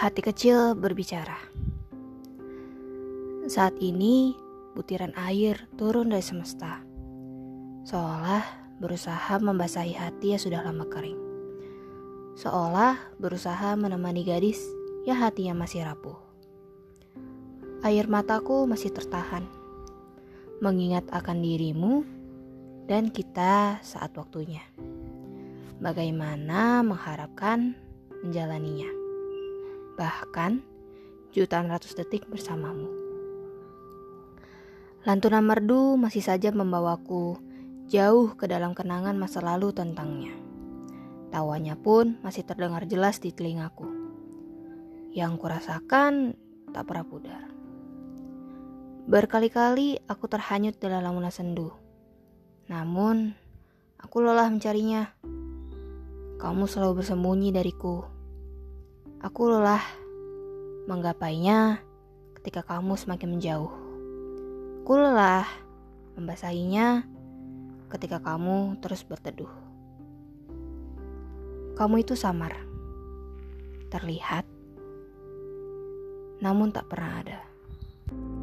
Hati kecil berbicara. Saat ini, butiran air turun dari semesta, seolah berusaha membasahi hati yang sudah lama kering, seolah berusaha menemani gadis yang hatinya masih rapuh. Air mataku masih tertahan, mengingat akan dirimu dan kita saat waktunya. Bagaimana mengharapkan menjalaninya, bahkan jutaan ratus detik bersamamu. Lantunan merdu masih saja membawaku jauh ke dalam kenangan masa lalu tentangnya. Tawanya pun masih terdengar jelas di telingaku. Yang kurasakan tak pernah pudar. Berkali-kali aku terhanyut dalam lamunan sendu. Namun, aku lelah mencarinya. Kamu selalu bersembunyi dariku. Aku lelah menggapainya ketika kamu semakin menjauh. Aku lelah membasahinya ketika kamu terus berteduh. Kamu itu samar, terlihat, namun tak pernah ada.